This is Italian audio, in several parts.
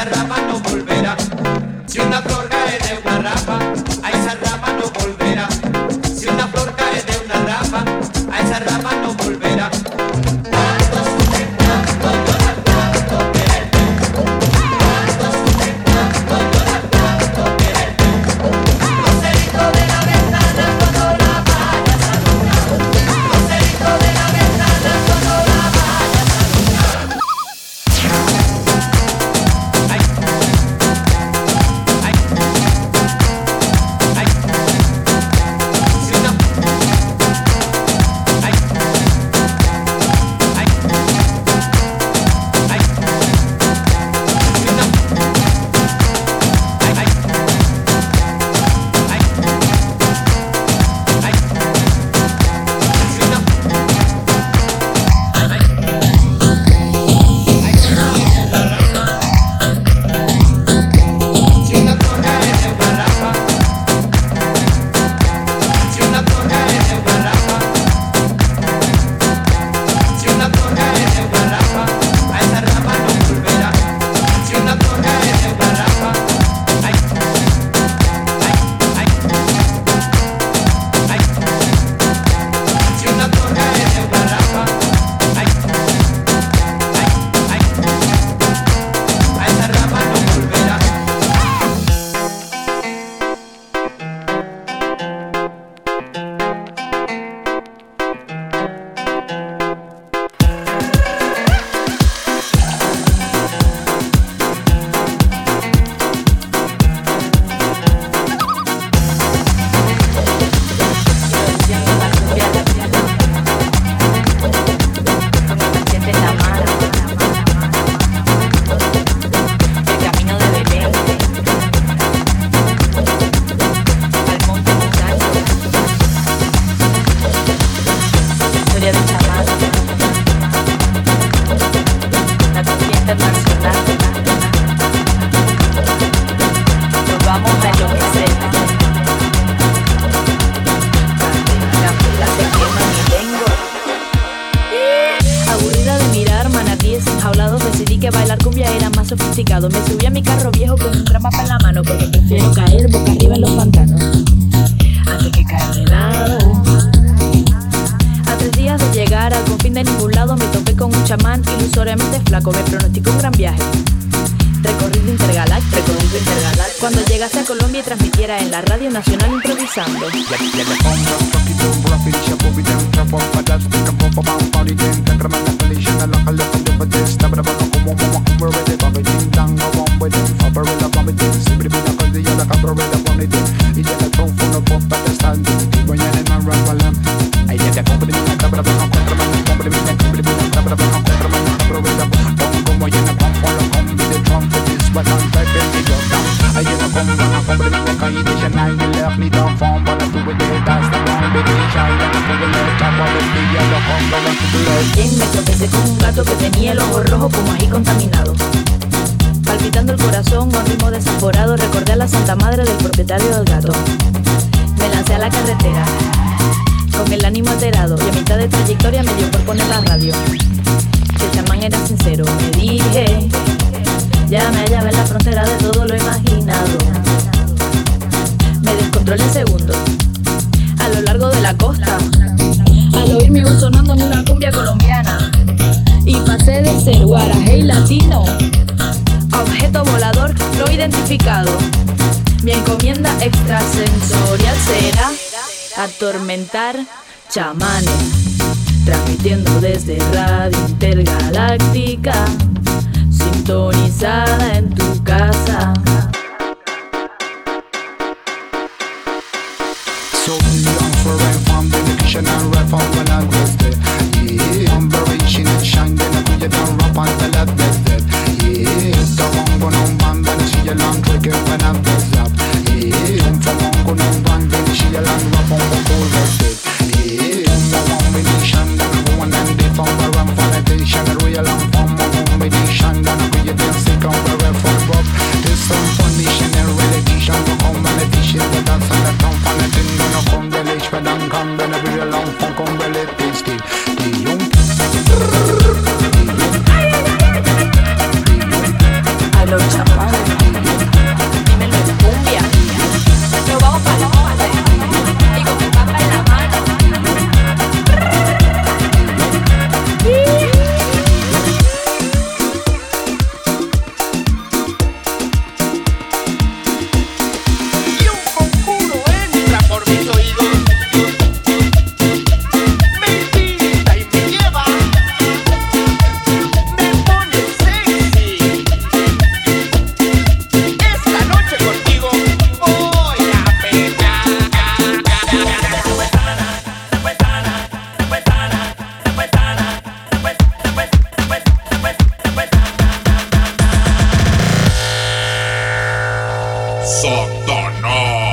esa rama no volverá. Si una flor cae de una rama, a esa rama no volverá. Si una flor cae de una rama, a esa rama no volverá. Me subí a mi carro viejo con un gran mapa en la mano, porque prefiero caer boca arriba en los pantanos antes que caer de lado. A 3 días de llegar a algún fin de ningún lado, me topé con un chamán ilusoriamente flaco. Me pronosticó un gran viaje, recorrido intergaláctico. Cuando llegase a Colombia y transmitiera en la radio nacional improvisando. Me tropecé con un gato que tenía el ojo rojo como ají contaminado, palpitando el corazón a un ritmo desaforado. Recordé a la santa madre del propietario del gato. Me lancé a la carretera con el ánimo alterado, y a mitad de trayectoria me dio por poner la radio. El chamán era sincero, me dije: ya me hallaba en la frontera de todo lo imaginado. Me descontrolé en segundos a lo largo de la costa al oír mi voz sonando en una cumbia colombiana, y pasé de ser guarajé latino a objeto volador no identificado. Mi encomienda extrasensorial será atormentar chamanes, transmitiendo desde radio intergaláctica, sintonizada en tu casa. And rap on when I was dead. Yeah, I'm very chin and shine. Then I do you down rap on the left that's dead. Yeah, the one go no man. Then she a long trick when I'm dressed up. Yeah, I'm from one go no man. Then she a long rap on the cold that's dead. Yeah, I'm the one with the shine. Then I go on and they found my rap on the day. Shine a real long form of combination. Then I do you down sick on the rap on the rock. This song Satanás.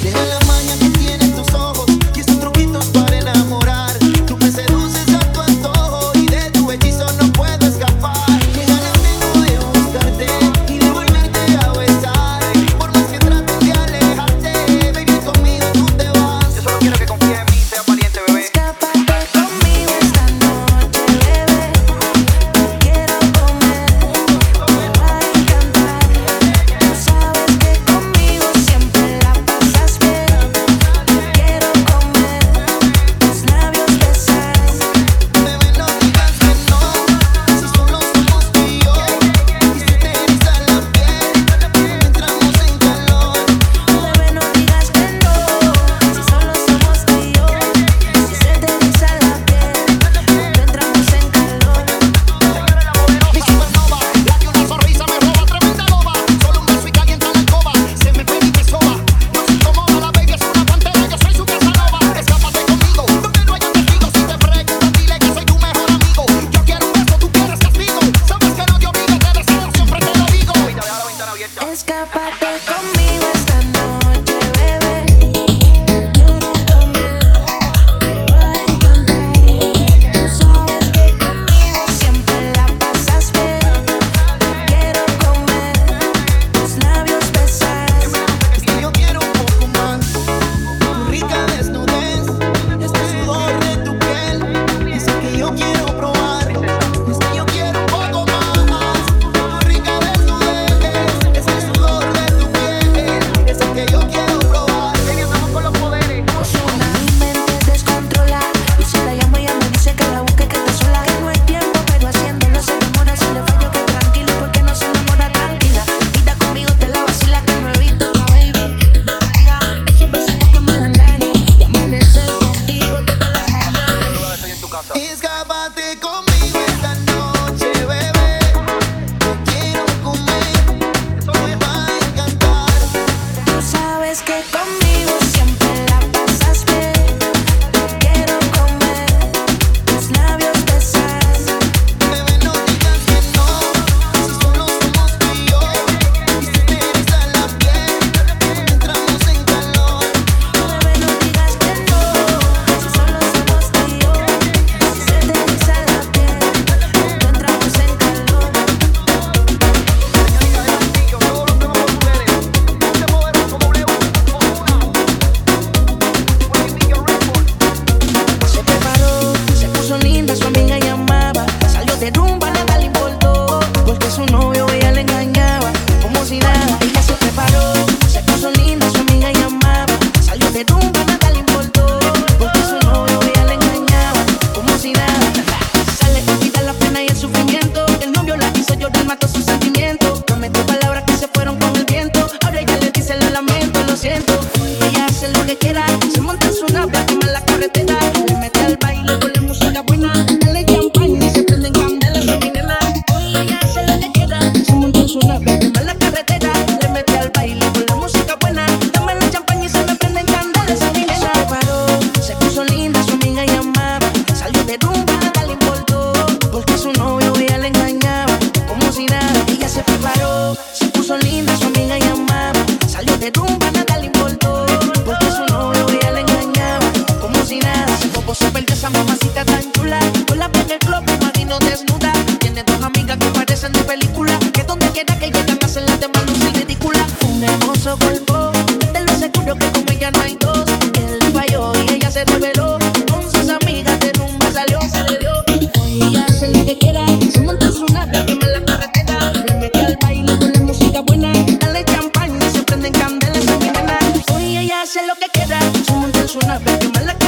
Tiene la maña que tienen tus ojos y esos truquitos para enamorar.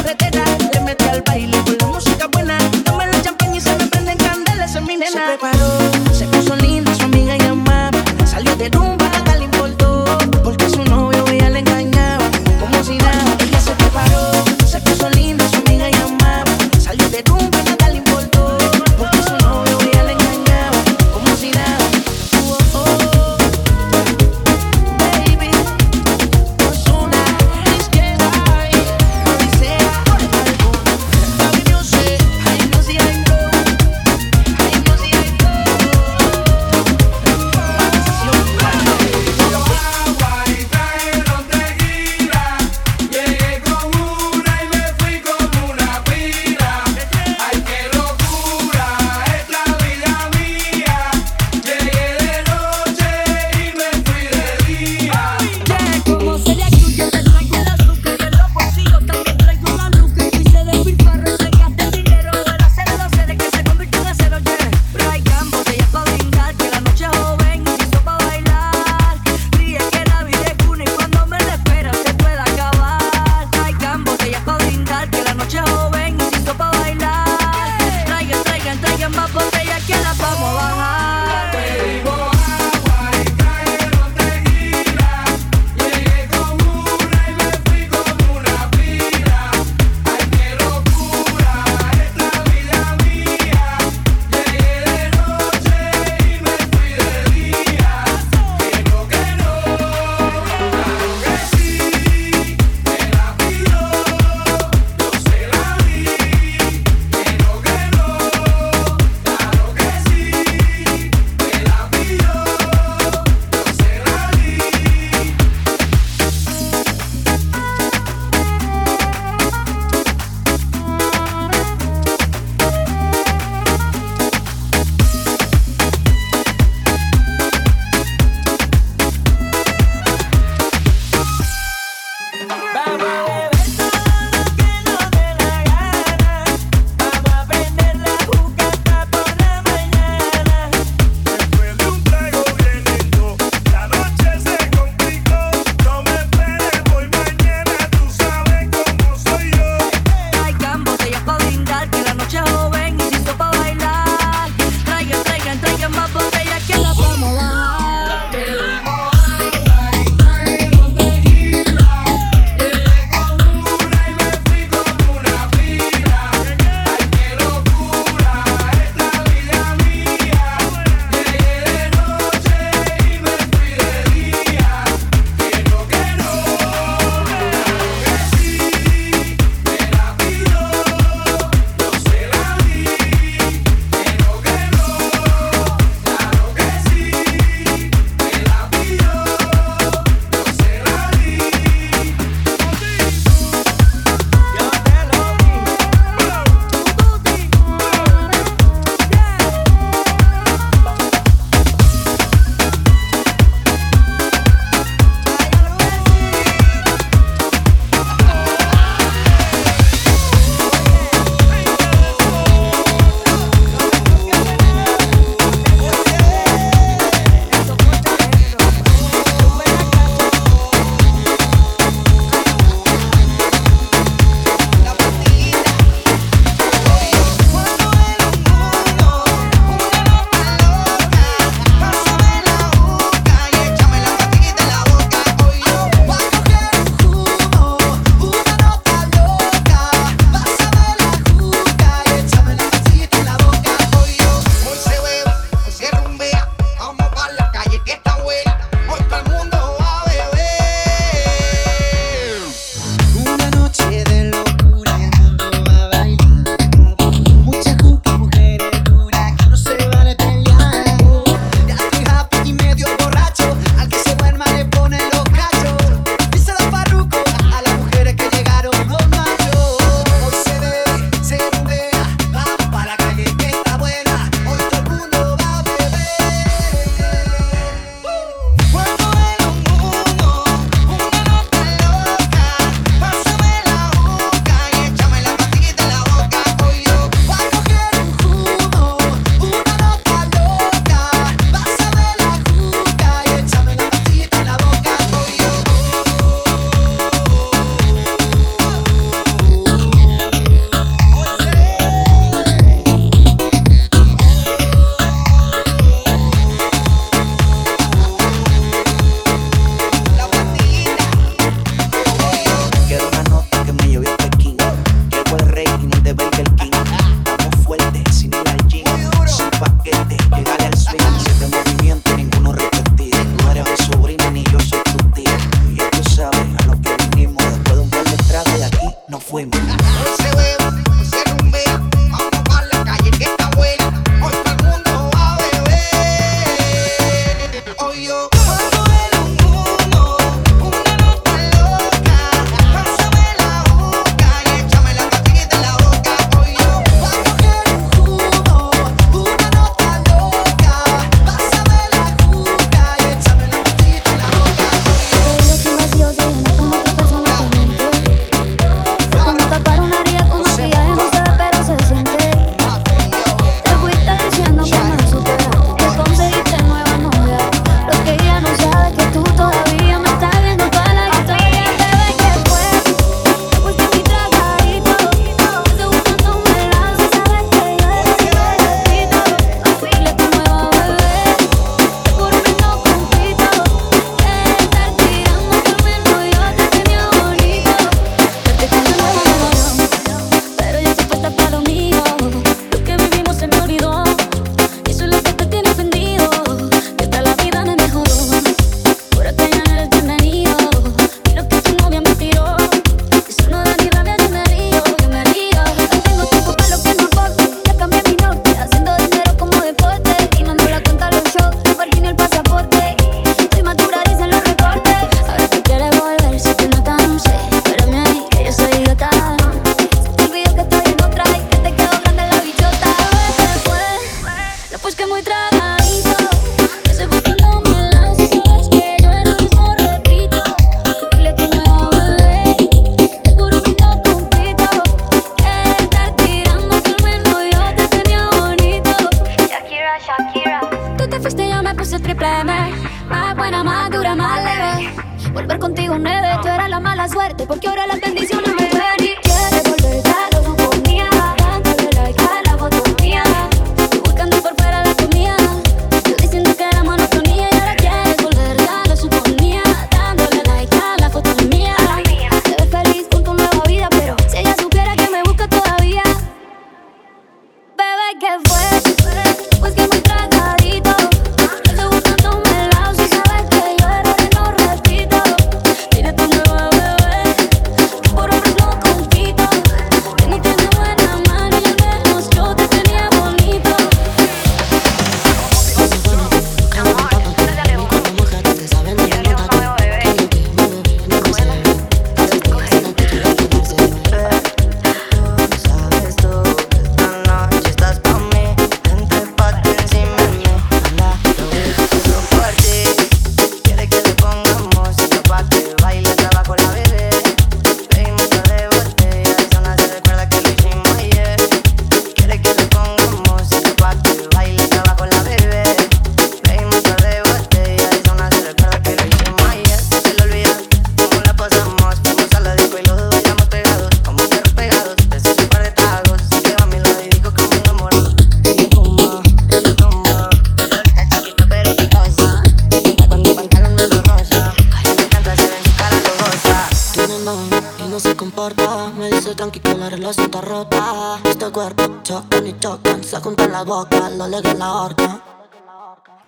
carretera, le mete al baile con la música buena. Tome la champaña y se me prenden candelas en mi nena. Se preparó, se puso linda, su amiga llamaba. Salió de rumba, nada le importó, porque su novio ella le engañaba, como si nada. Ella se preparó, se puso linda, su amiga llamaba. Salió de rumba, nada le importó, porque su novio ella le engañaba, como si nada. Baby, por una izquierda y no dice algo. fuimos.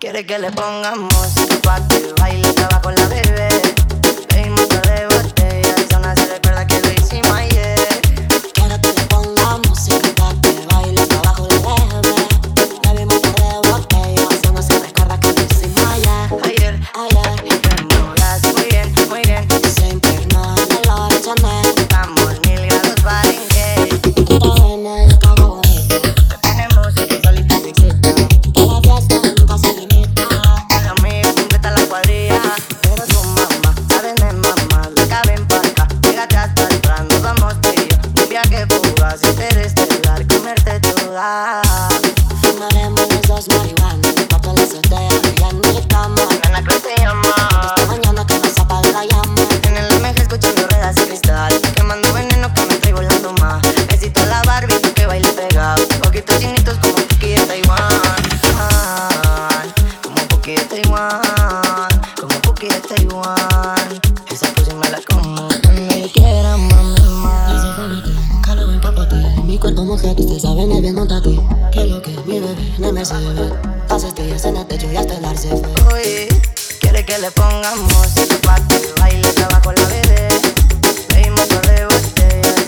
Quiere que le pongamos música pa' que baile estaba con la bebé. Pedimos de botella, eso no se recuerda que lo hicimos ayer. Quiere que le pongamos música pa' que baile estaba con la bebé. Pedimos de botella, eso no se recuerda que lo hicimos ayer. Ayer, ayer. Y te molas muy bien, muy bien. Se internó en el Loro Chanel. Estamos 1000 grados Fahrenheit. Todo en el cabo. Tenemos el solito que existe. Toda fiesta nunca se limita. Pongamos el zapato, baile, tabaco, la bebé. Pedimos 2 de botellas,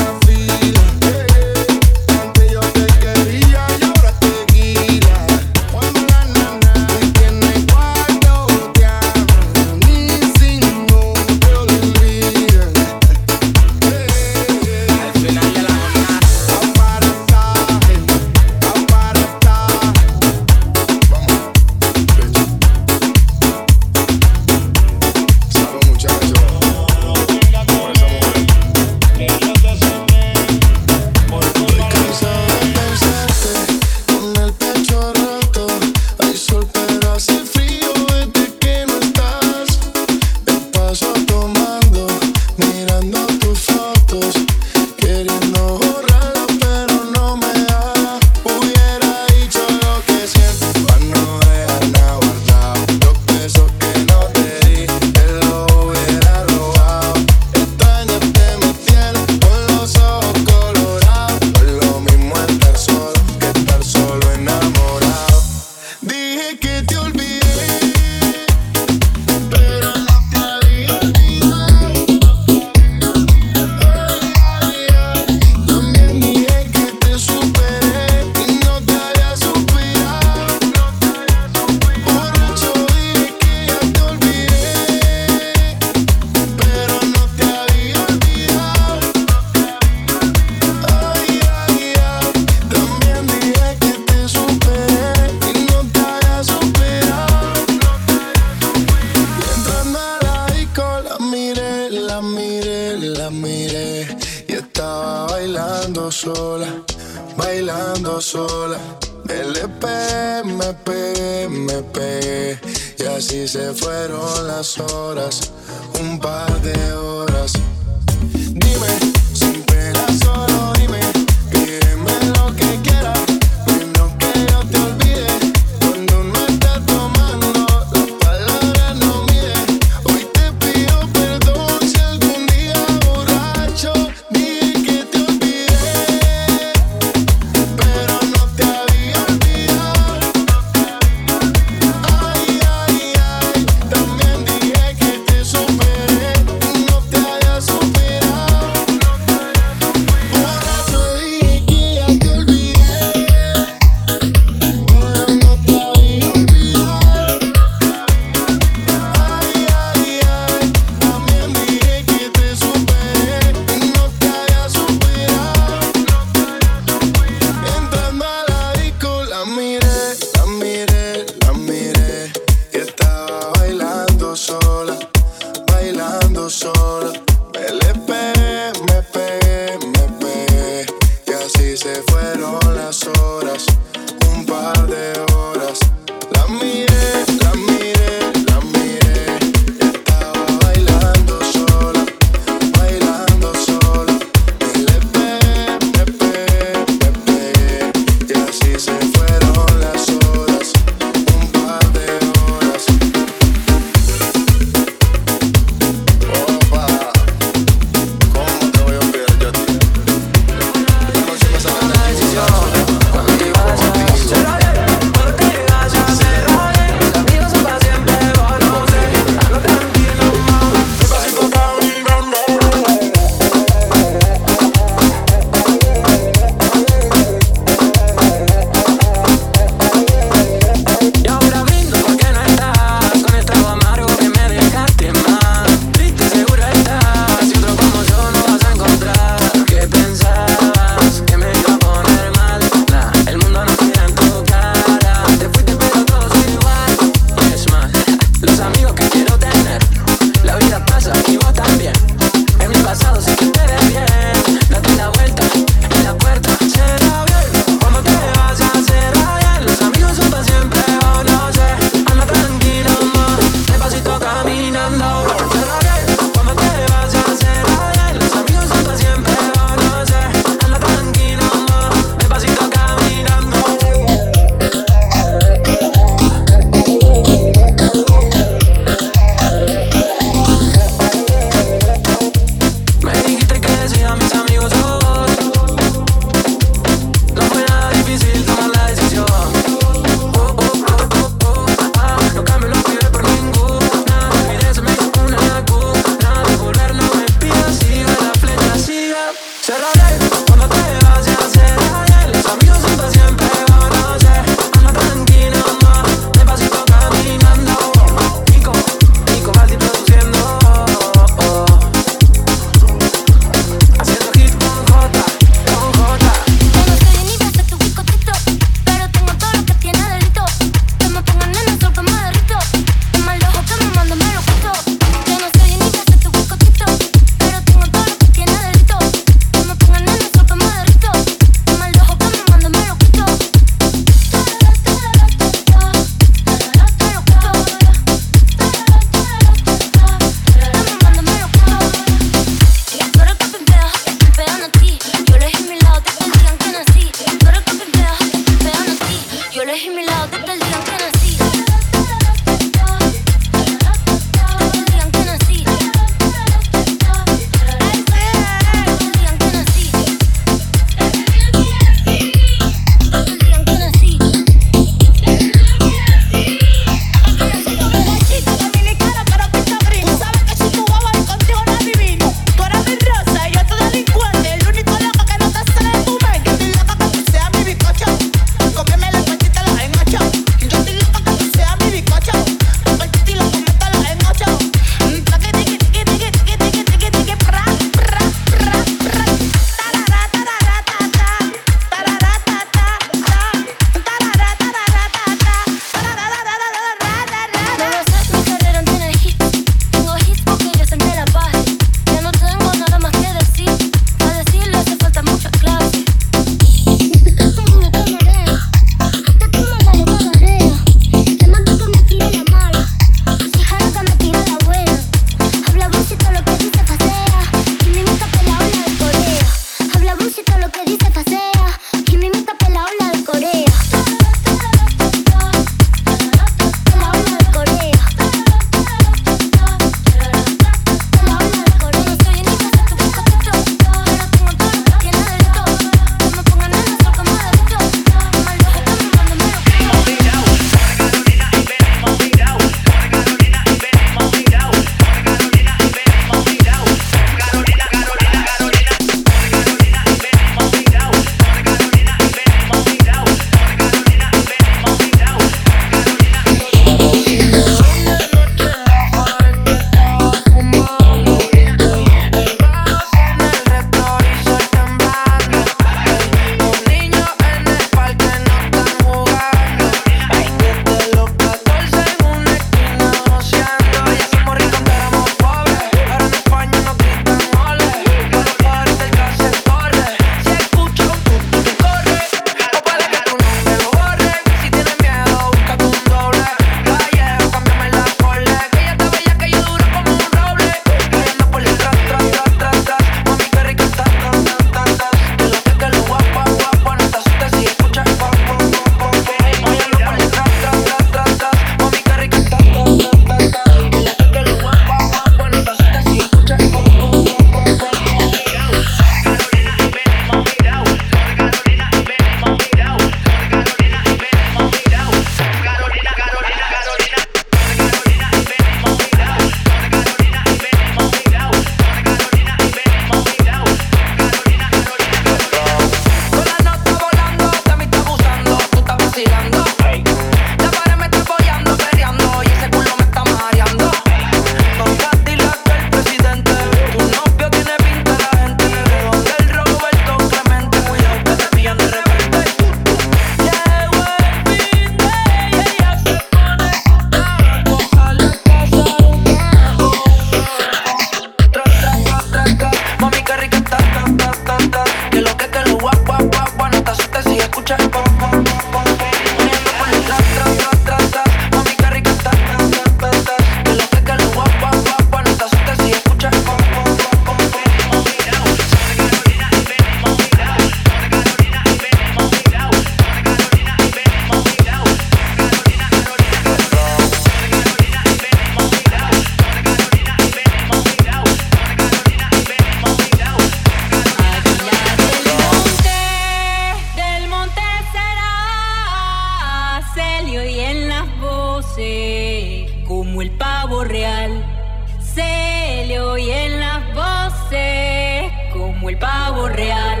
real.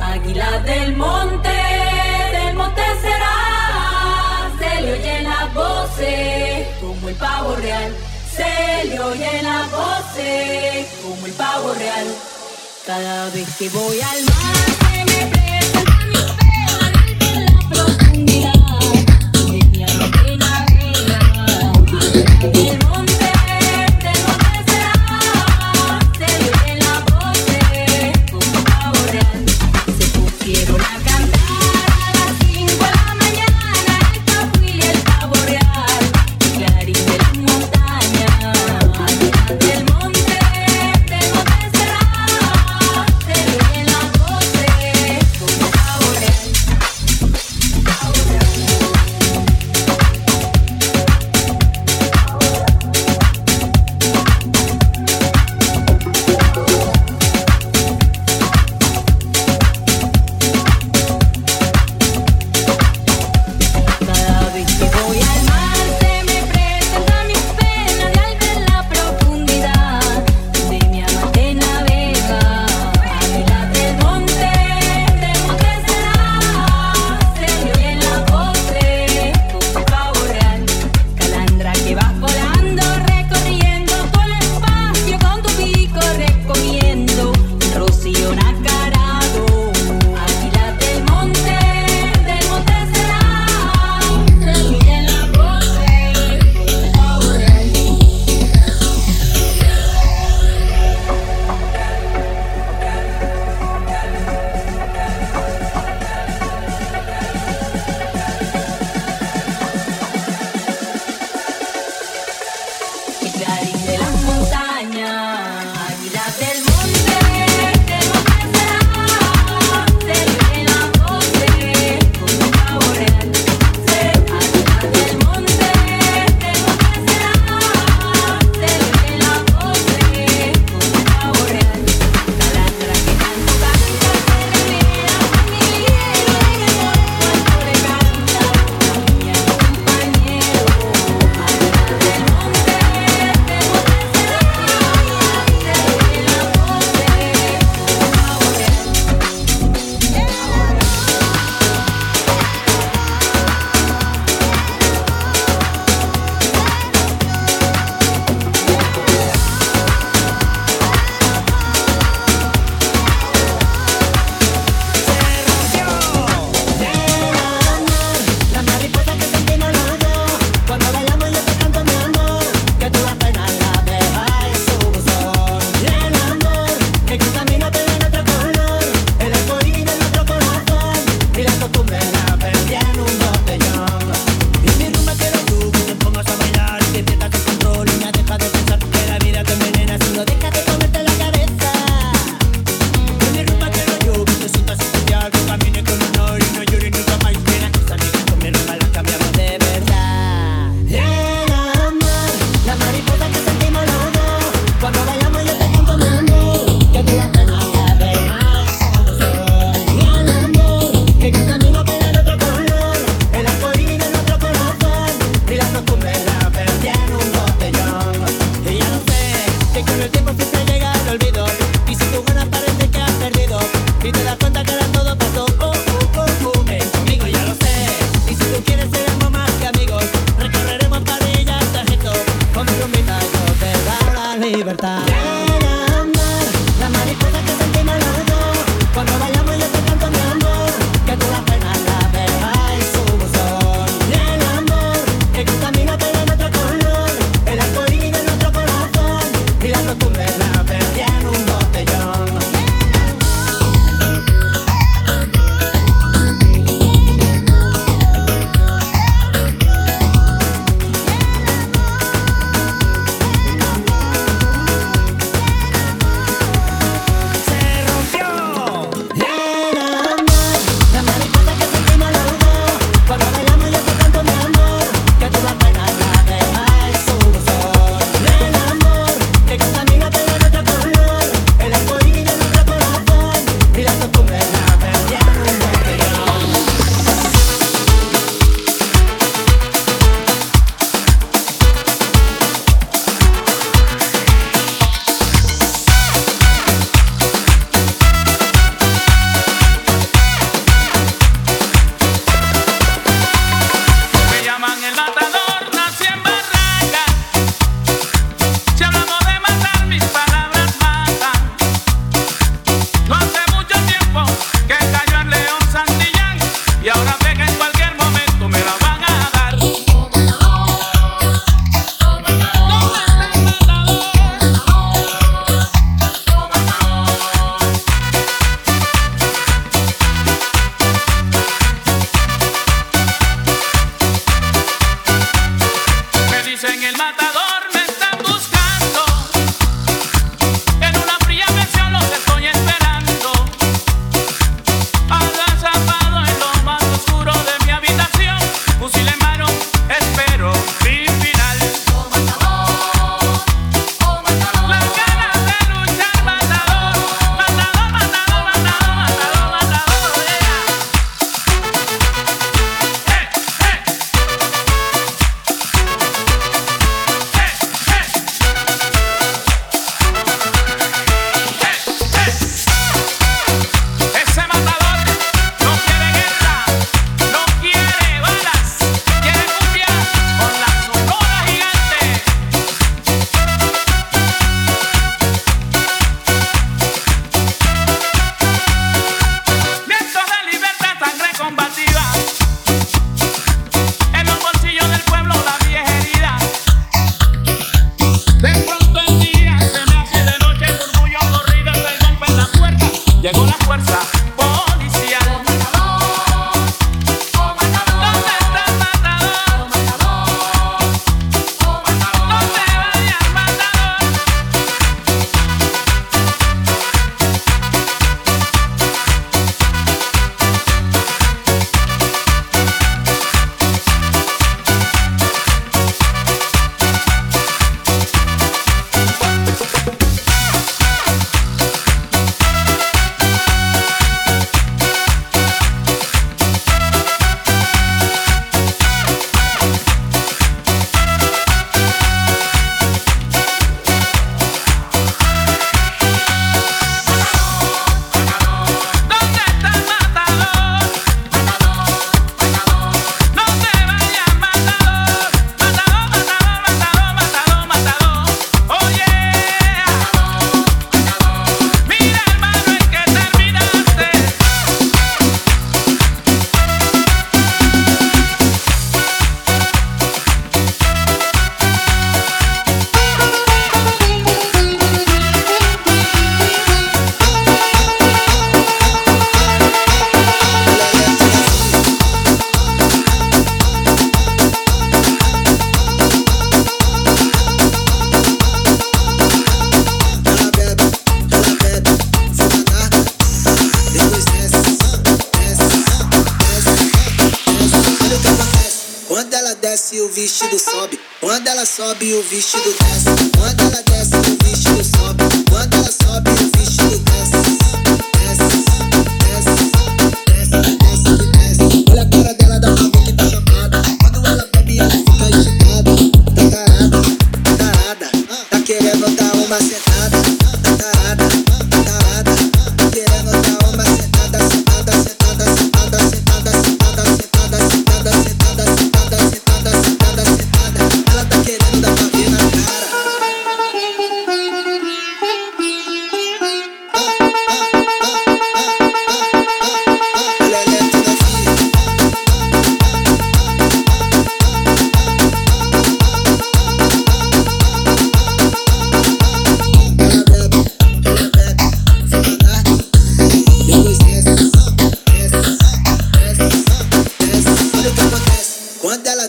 Águila del monte será. Se le oyen las voces como el pavo real. Se le oyen las voces como el pavo real. Cada vez que voy al mar. desce, o vestido sobe. Quando ela sobe, o vestido desce. Quando ela desce, o vestido sobe. Quando ela sobe, o vestido desce. Desce, desce, desce, desce. Olha a cara dela, dá pra ver que tá chamada. Quando ela bebe, ela fica agitada. Tá tarada, tá tarada. Tá querendo dar uma sentada. Tá tarada, tá tarada. Tá querendo dar uma sentada. Sentada, sentada, sentada, sentada, sentada, sentada, sentada, sentada.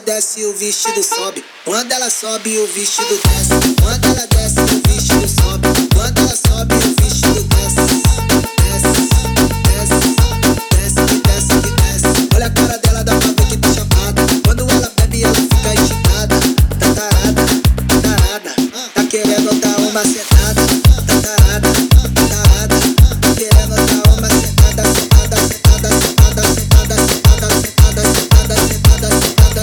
Desce, o vestido sobe. Quando ela sobe, o vestido desce. Quando ela desce, o vestido sobe. Quando ela sobe, o vestido desce. Desce, desce, desce, desce, desce. Olha a cara dela, dá pra ver que tá chapada. Quando ela bebe, ela fica agitada. Tá tarada, tá tarada. Tá querendo dar uma sentada. Tá tarada, tá tarada. Tá querendo dar uma sentada. Sentada, sentada, sentada, sentada, sentada, sentada, sentada, sentada, sentada.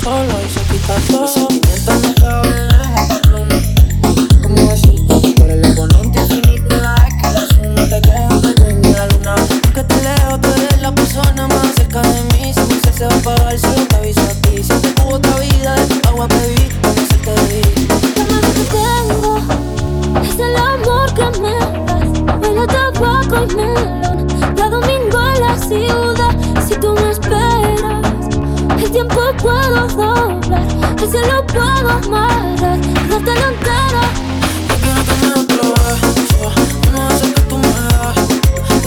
Solo y se quita todo. Mis sentimientos no caben. cada domingo a la ciudad. Si tú me esperas, el tiempo puedo doblar, el cielo puedo amarrar, dártelo entero. Yo quiero que me lo provees, yo no sé que tú me das.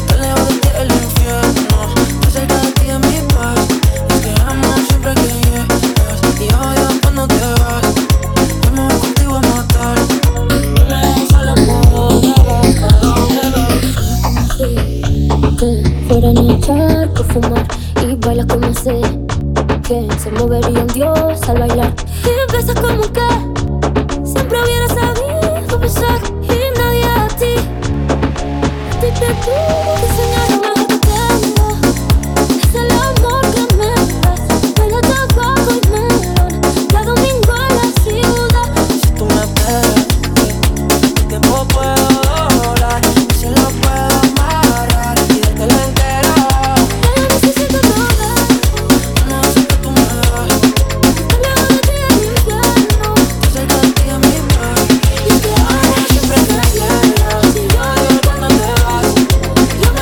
Te lejos de ti el infierno, te cerca de ti en mi paz. Nos quedamos siempre que llegas y odio cuando te vas. Yo me voy contigo a matar. Fuera ni echar por fumar y bailas como sé que se movería un dios al bailar. Y empiezas como que siempre hubiera sabido pensar y nadie a ti. A ti te tuvo que enseñar lo más que tengo. Es el amor que me das. Baila tabaco y melón cada domingo en la ciudad. Si tú me ves, el tiempo puedo volar, si lo puedo amarrar. Nunca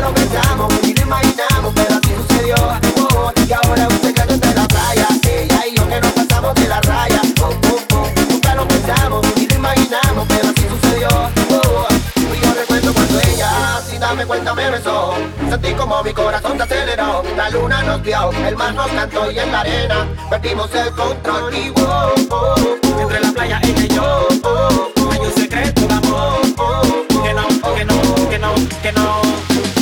lo pensamos, ni lo imaginamos, pero así sucedió. cambiado, el mar nos cantó y en la arena perdimos el control y wow, oh, oh. Entre la playa ella y yo, oh, oh. Hay un secreto de amor, oh, oh. Que no, que no, que no, que no.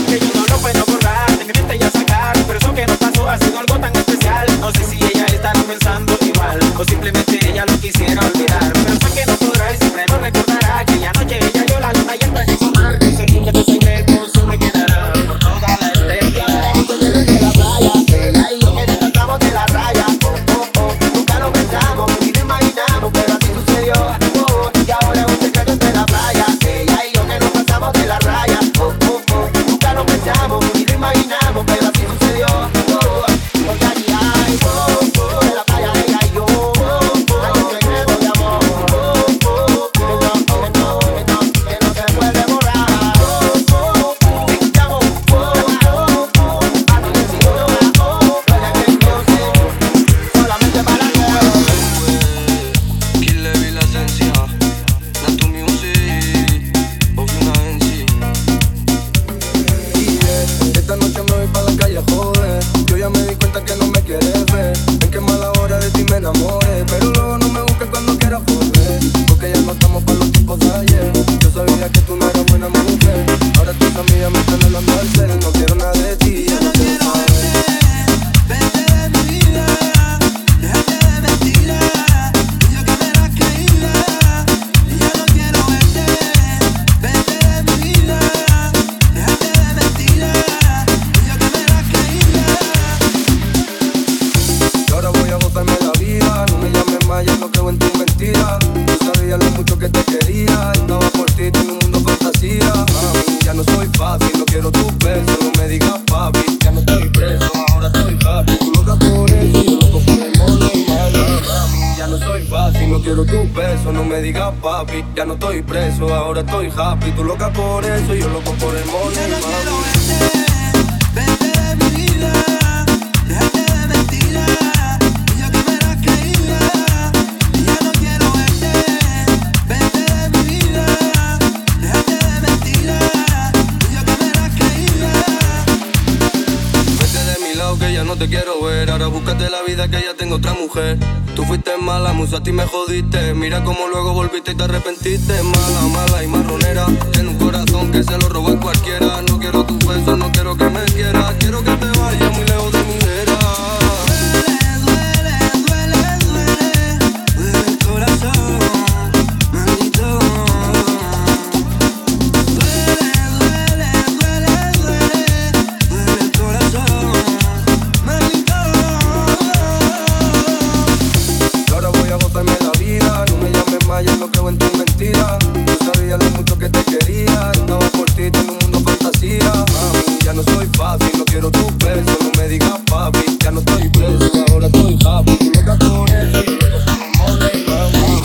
Que yo no lo puedo borrar, de mi mente ya sacar. Pero eso que nos pasó ha sido algo tan especial. No sé si ella estará pensando igual o simplemente ella lo quisiera olvidar. Pero sé que no podrá y siempre nos recordará que ya noche ella y yo la luna y el traje su mar. Ese niño que se cree con su me quedará por toda la estrella. De la playa, de la isla, que nos tratamos de la raya. Oh, oh, oh, nunca lo pensamos, ni lo imaginamos, pero así sucedió. Oh, y ahora es un secreto entre la playa, de la isla, que nos pasamos de la raya. Oh, oh, oh, nunca lo pensamos, ni lo imaginamos, pero así sucedió. Oh, porque aquí hay, oh, oh, de la playa, de la isla, oh, oh, hay un secreto de amor. Oh, oh, oh, que no se puede borrar. Oh, oh, oh, te escuchamos. Oh, oh, oh, a ti te sigo, oh, playa que yo sé, solamente para nuevo. Kill le vi l'essenza, la tua music, ovvio una NC. Yeah, esta noche me voy pa' la calle, joder. Yo ya me di cuenta que no me quieres ver. Ven que mala hora de ti me enamoré. Pero luego no me busques cuando quieras volver. Porque ya no estamos pa' los tipos de ayer. Yo sabía que tú no eras buena mujer. Ahora tus amigas me están hablando al cel. No quiero nada de ti, yo no quiero verte. Vete de mi vida. Déjate de mentiras. Yo que me las creíla. Yo no quiero verte. Vete de mi vida. Déjate de mentiras. Yo que me las creíla. Y ahora voy a botarme la vida. No me llames más, ya no creo en tus mentiras. Yo sabía lo mucho que te quería. Estaba por ti, tengo un mundo fantasía. Mami, ya no soy fácil, no quiero tus besos. No me digas papi, ya no estoy preso. Ahora estoy happy. Tú loca por eso, yo loco por el mono y malo. Mami, ya no soy fácil, no quiero tus besos. No me digas papi, ya no estoy preso. Ahora estoy happy. Tú loca por eso, yo loco por el mono y malo. Vete de mi vida. Déjate de mentiras. Yo que me las creíla. Yo no quiero verte. Vete de mi vida. Déjate de mentiras. Yo que me las creíla. Vete de mi lado que ya no te quiero ver. Ahora búscate la vida que ya tengo otra mujer. Tú fuiste mala, musa, a ti me jodiste. Mira cómo luego volviste y te arrepentiste. Mala, mala y marronera. Tiene un corazón que se lo robó a cualquiera. No quiero tus besos, no quiero que me quieras. Quiero que te vayas muy lejos de mi vera. Duele, duele, duele, duele, duele el corazón, manito. Duele, duele, duele, duele, duele el corazón, manito. Y ahora voy a botarme la vida. No me llames más, ya no creo en tus mentiras. Yo sabía lo mucho que te quería. Estaba por ti, tengo un mundo fantasía. Mami, ya no soy fácil, no quiero tus besos. No me digas papi, ya no estoy preso. Ahora estoy happy, tú loca por eso. Yo loco por el mono y malo.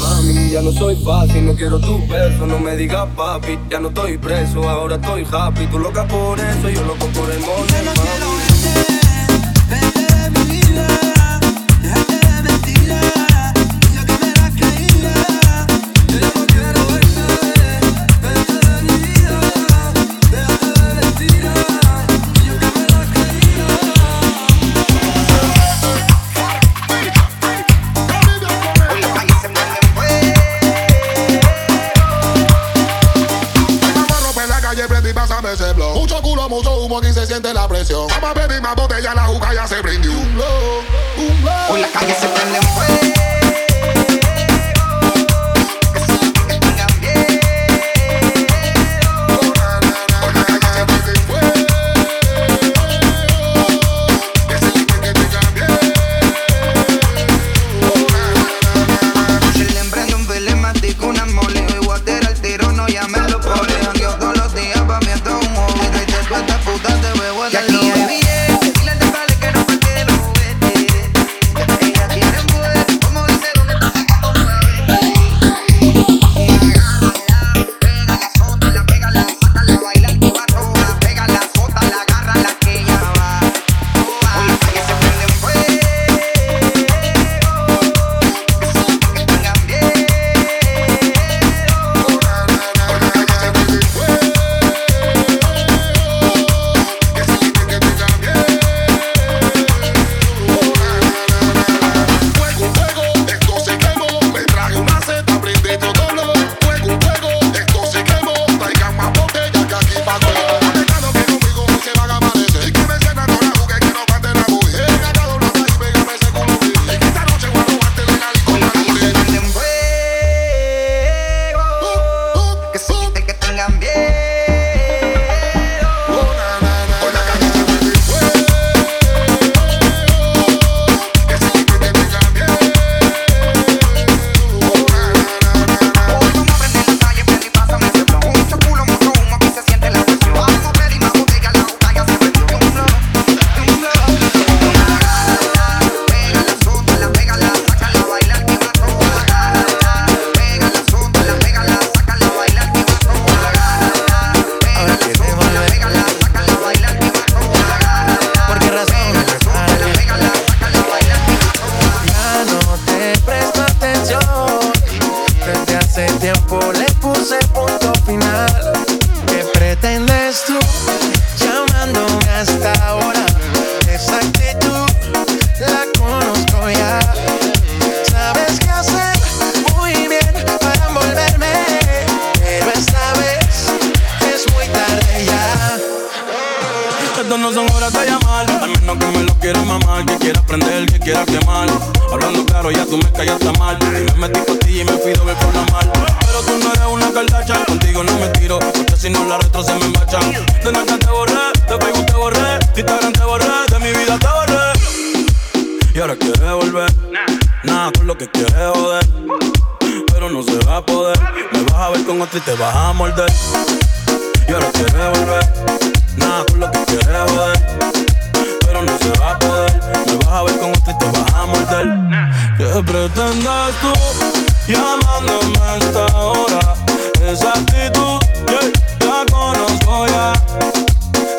Mami, ya no soy fácil, no quiero tus besos. No me digas papi, ya no estoy preso. Ahora estoy happy, tú loca por eso. Yo loco por el mono y malo. Vete de mi vida. Déjate de mentiras. Yo que me las creíla. Yo ya no quiero verte. Vete de mi vida. Déjate de mentiras. Yo que me las creíla. Oye, pa' que se muerde el fuego. Vamos a romper la calle, prendí, pásame ese blow. Mucho culo, mucho humo, aquí se siente la presión. Vamos a pedir más botella, la juca ya se prendió. Un blow, un blow. Hoy la calle se prende en fuego. Que se la pongan bien. Hoy la calle se prende en fuego. Que se la pongan bien. Se le emprende un filemático, una mole. Hoy water al tiro, no llame a los pobres. Jangueo todos los días pa' mí hasta un móvil. Te traiste tú esta puta, te veo en el lobo. Y aquí hay billetes, dile al de vale que no falte de los juguetes. Ella quiere caerme mal, que quiera aprender, que quiera quemar. Hablando claro, ya tú me callaste mal. Me metí por ti y me fui doble por la mal. Pero tú no eres una cardacha, contigo no me tiro, porque si no la retro se me machan. De nada te borré, de Facebook te borré, de Instagram te borré, de mi vida te borré. Y ahora quieres volver, nada con lo que quieres joder. Pero no se va a poder, me vas a ver con otro y te vas a morder. Y ahora quieres volver, nada con lo que quieres joder. Pero no se va a poder, me vas a ver con otro y te vas a morder. ¿Qué pretendes tú llamándome a esta hora? Esa actitud yo la conozco ya.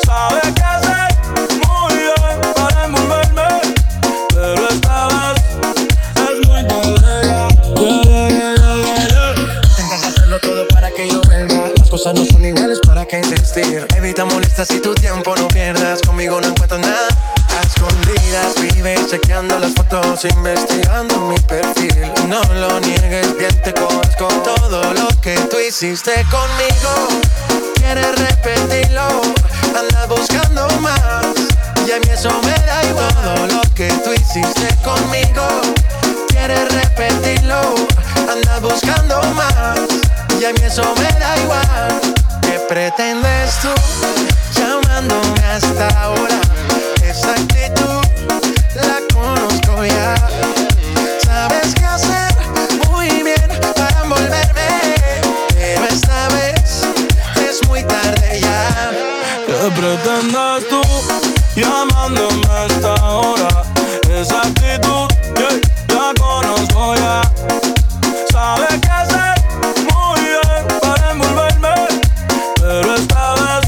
Sabes qué hacer muy bien para envolverme, pero esta vez es muy poderosa. Tengo que hacerlo todo para que yo venga. Las cosas no son iguales para que insistir. Evita molestas y tu tiempo no pierdas. Conmigo no encuentras nada. Escondidas vives chequeando las fotos, investigando mi perfil. No lo niegues, bien te conozco. Todo lo que tú hiciste conmigo quieres repetirlo. Andas buscando más y a mí eso me da igual. Todo lo que tú hiciste conmigo quieres repetirlo. Andas buscando más y a mí eso me da igual. ¿Qué pretendes tú llamándome hasta ahora? Esa actitud la conozco ya. Sabes qué hacer muy bien para envolverme, pero esta vez es muy tarde ya. ¿Qué pretendes tú llamándome a esta hora? Esa actitud yo la conozco ya. Sabes qué hacer muy bien para envolverme, pero esta vez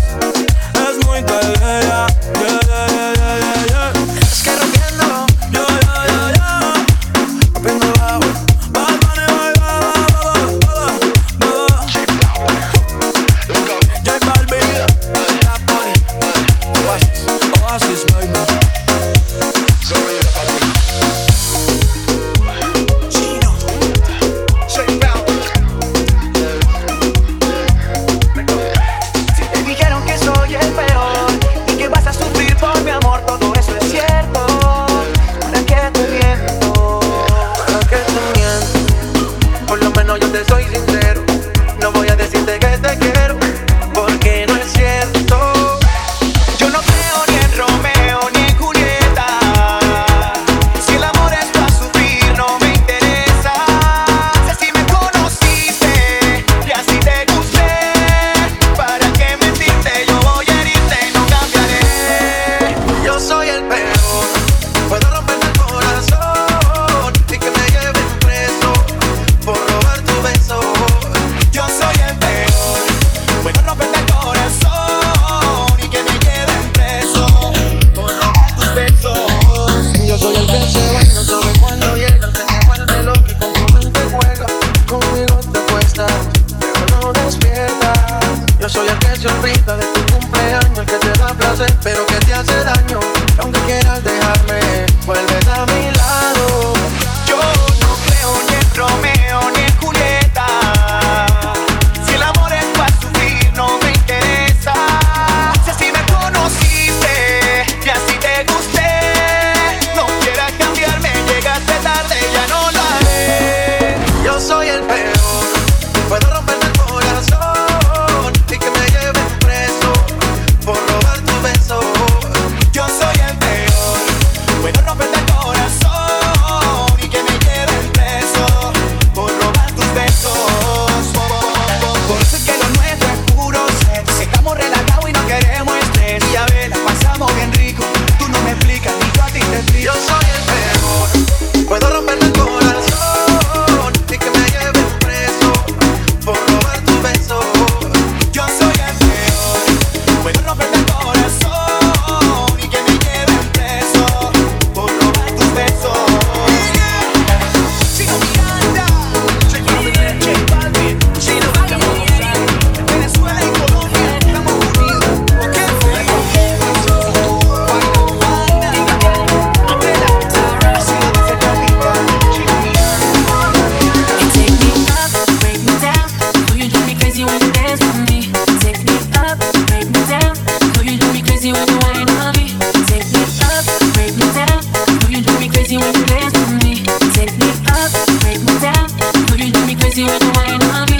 crazy when you dance with me. Take me up, break me down. Girl, you do me crazy when you wind on me.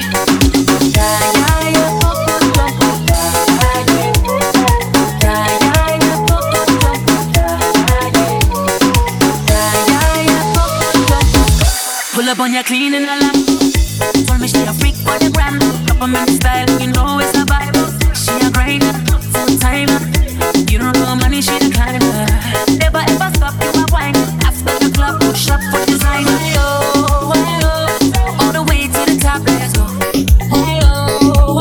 Yeah, yeah, yeah, oh, oh, oh, oh, yeah, yeah, yeah, yeah, oh, oh, oh, oh, yeah, yeah, yeah, oh, oh, oh. Pull up on your clean and I love. Told me she a freak on the gram. Drop 'em in the style, you know it's the vibe. She a grinder, full timer. You don't know money, she the climber. Never ever stop, you a whiner. After the club, shop for designer. Oh, hey, oh, all the way to the top, let's go. Hey, oh,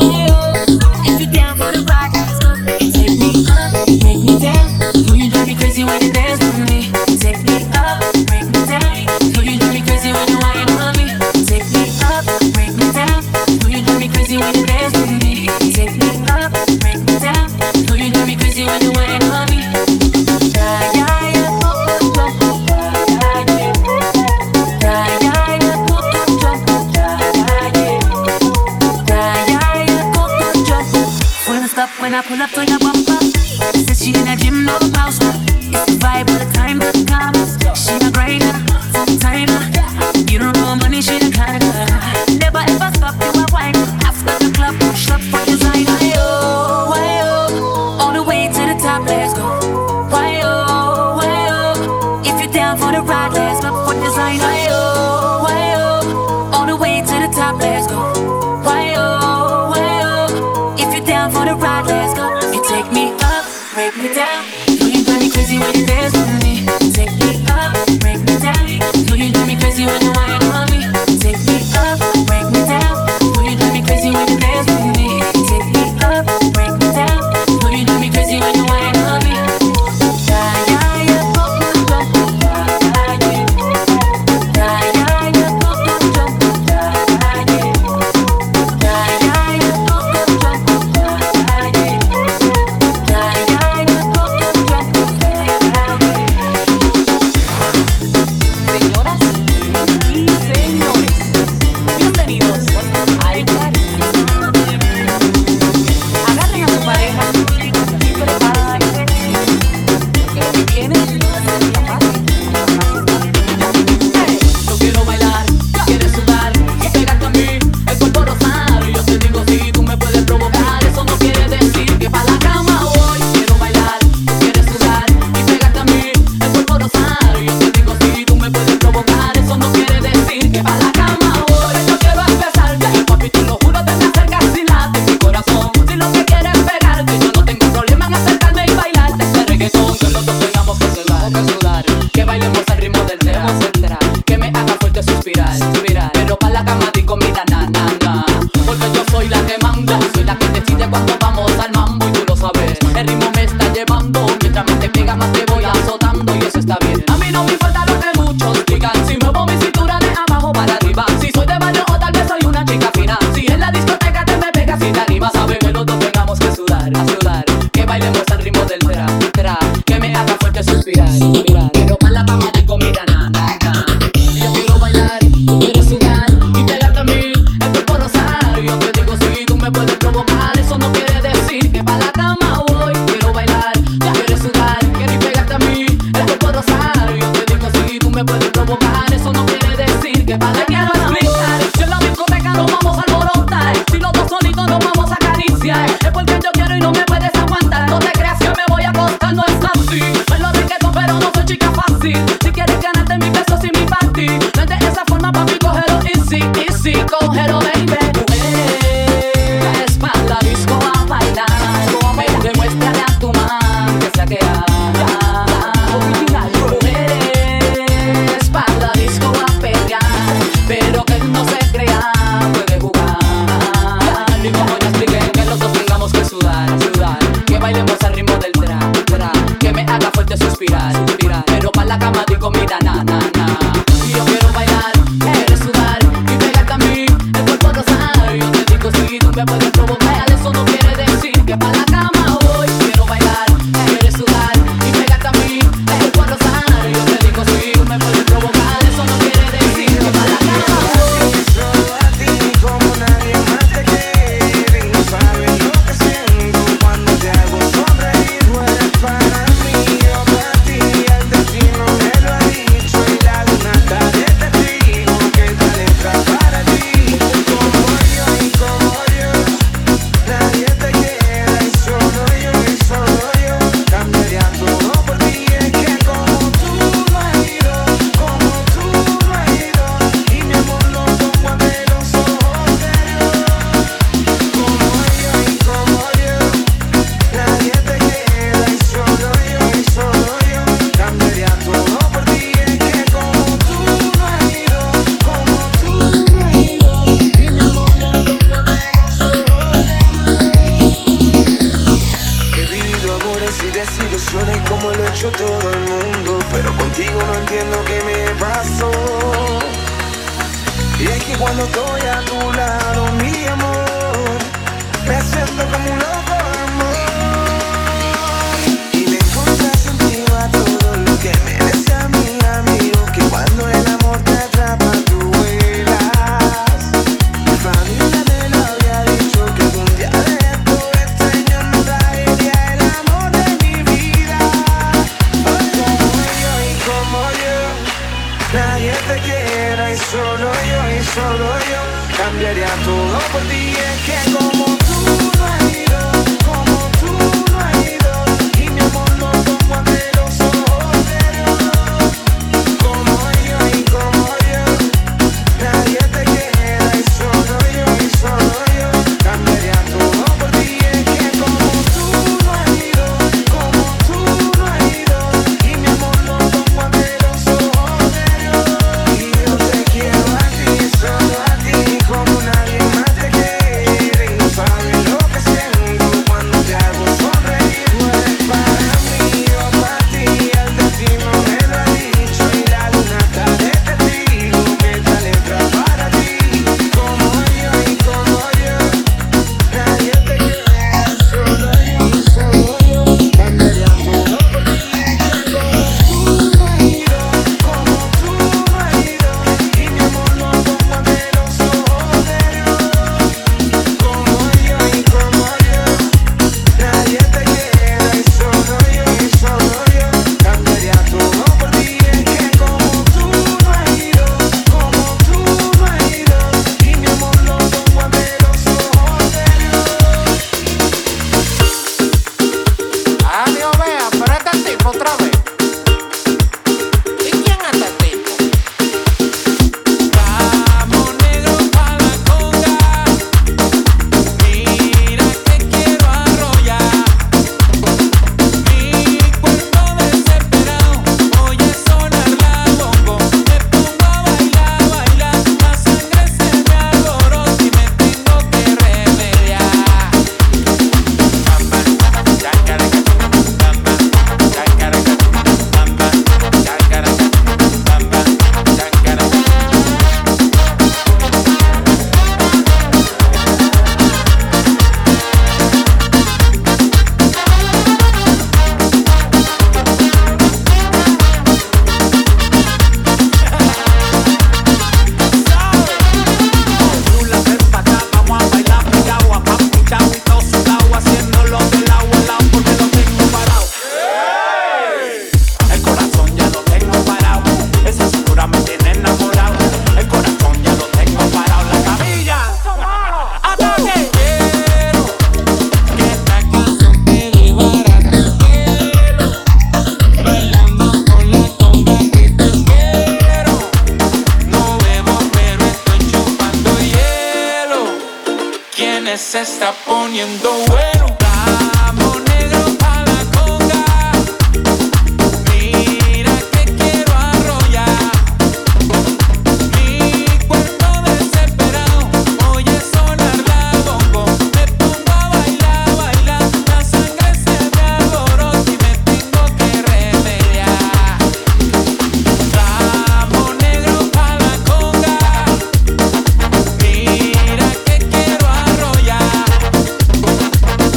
if you down for the ride, let's go. Take me up, make me down. Girl, you drive me crazy when you dance with me. Take me up, break me down. Girl, you drive me crazy when you whine on me. Take me up, break me down. Girl, you drive me crazy when you dance with me. Take me up, break me down. Girl, you drive me crazy when you whine on me. I pull up to your bumper. Says she in a gym, no mouse. It's the vibe all the time that comes. She a grinder, full timer. You don't know money, she the kind of girl. Never ever stop, you a whiner. After the club, push up for designer. Why oh, all the way to the top, let's go. Why oh, if you're down for the ride, let's go for designer. Why oh, all the way to the top, let's go. Take me up, break me down. Girl, you drive me crazy when you dance with me. Take me up, break me down. Girl, you drive me crazy when you whine on me. Take me up, break me down. Girl, you drive me crazy when you dance with me. Take me up, break me down. Girl, you drive me crazy when you whine on me. Yeah, yeah, yeah, oh, oh, oh, yeah. lo que me pasó. Y es que cuando estoy a tu lado, mi amor, me siento como un loco, amor. Y le encontré sentido a todo lo que me decía mi amigo, que cuando el amor te atrapa tú vuelas. Mi familia me lo había dicho, que algún día después el Señor me traería el amor de mi vida. Hoy como yo y como yo, nadie te quiera y solo yo y solo yo, cambiaría todo por ti. Es que como tú no has ido, como tú no has ido, y mi amor no tomo ante los ojos de Dios. Como yo y como yo, nadie te queda y solo yo, cambiaría todo por ti. Es que como tú no has ido, como tú no has ido, y mi amor no tomo ante los ojos de Dios. Y yo te quiero a ti, solo a ti, como nadie más te quiere. Y no sabes lo que siento cuando te hago sonreír. Tú eres para mí, yo para ti, el destino me lo ha dicho y la luna está de testigo, que esta letra es para ti. Como yo y como yo, nadie te quiere, solo yo y solo yo, cambiaría todo por ti. Como tú no has ido, como tú no has ido, y mi amor no tomo ante los ojos de Dios. Como yo y como yo, nadie te queda y solo yo, cambiaría todo por ti. Es que como tú no has ido, como tú no has ido, y mi amor no tomo ante los ojos de Dios. Adiós, vea, pero este tipo otra vez. ¿Y quién es este tipo? Vamos, negro, pa' la conga. Mira que quiero arrollar. Mi cuerpo desesperado, voy a sonar la bongo. Me pongo a bailar, bailar. La sangre se me alborota y me tengo que remediar. Mula, ven pa' acá, vamos a bailar pegado a papi, chavito sudado, haciéndolo del agua al lado porque lo tengo parado. El corazón ya lo tengo parado, esa cintura me tiene enamorado. El corazón ya lo tengo parado, la camilla. ¡Ataque! Quiero que esta canción quede barata. Quiero bailando con la comba que te quiero. No bebo, pero estoy chupando hielo. ¿Quién se está poniendo bueno? Vamos, negro, pa' la conga. Mira que quiero arrollar. Mi cuerpo desesperado, voy a sonar la bongo. Me pongo a bailar, bailar. La sangre se me alborota y me tengo que remediar. Vamos, negro, pa' la conga. Mira que quiero arrollar.